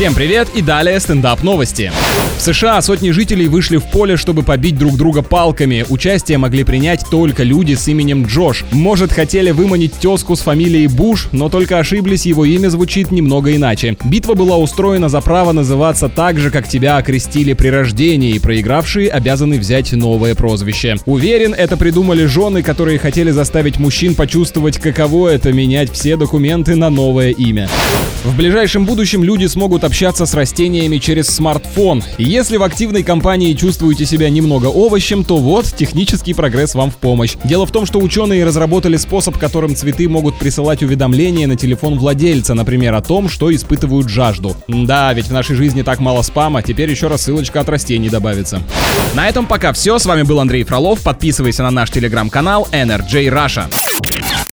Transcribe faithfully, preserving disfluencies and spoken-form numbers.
Всем привет и далее стендап новости. В США сотни жителей вышли в поле, чтобы побить друг друга палками. Участие могли принять только люди с именем Джош. Может, хотели выманить тезку с фамилией Буш, но только ошиблись, его имя звучит немного иначе. Битва была устроена за право называться так же, как тебя окрестили при рождении, и проигравшие обязаны взять новое прозвище. Уверен, это придумали жены, которые хотели заставить мужчин почувствовать, каково это — менять все документы на новое имя. В ближайшем будущем люди смогут общаться с растениями через смартфон. Если в активной компании чувствуете себя немного овощем, то вот технический прогресс вам в помощь. Дело в том, что ученые разработали способ, которым цветы могут присылать уведомления на телефон владельца, например, о том, что испытывают жажду. Да, ведь в нашей жизни так мало спама, теперь еще раз ссылочка от растений добавится. На этом пока все, с вами был Андрей Фролов, подписывайся на наш телеграм-канал эн эр джей раша.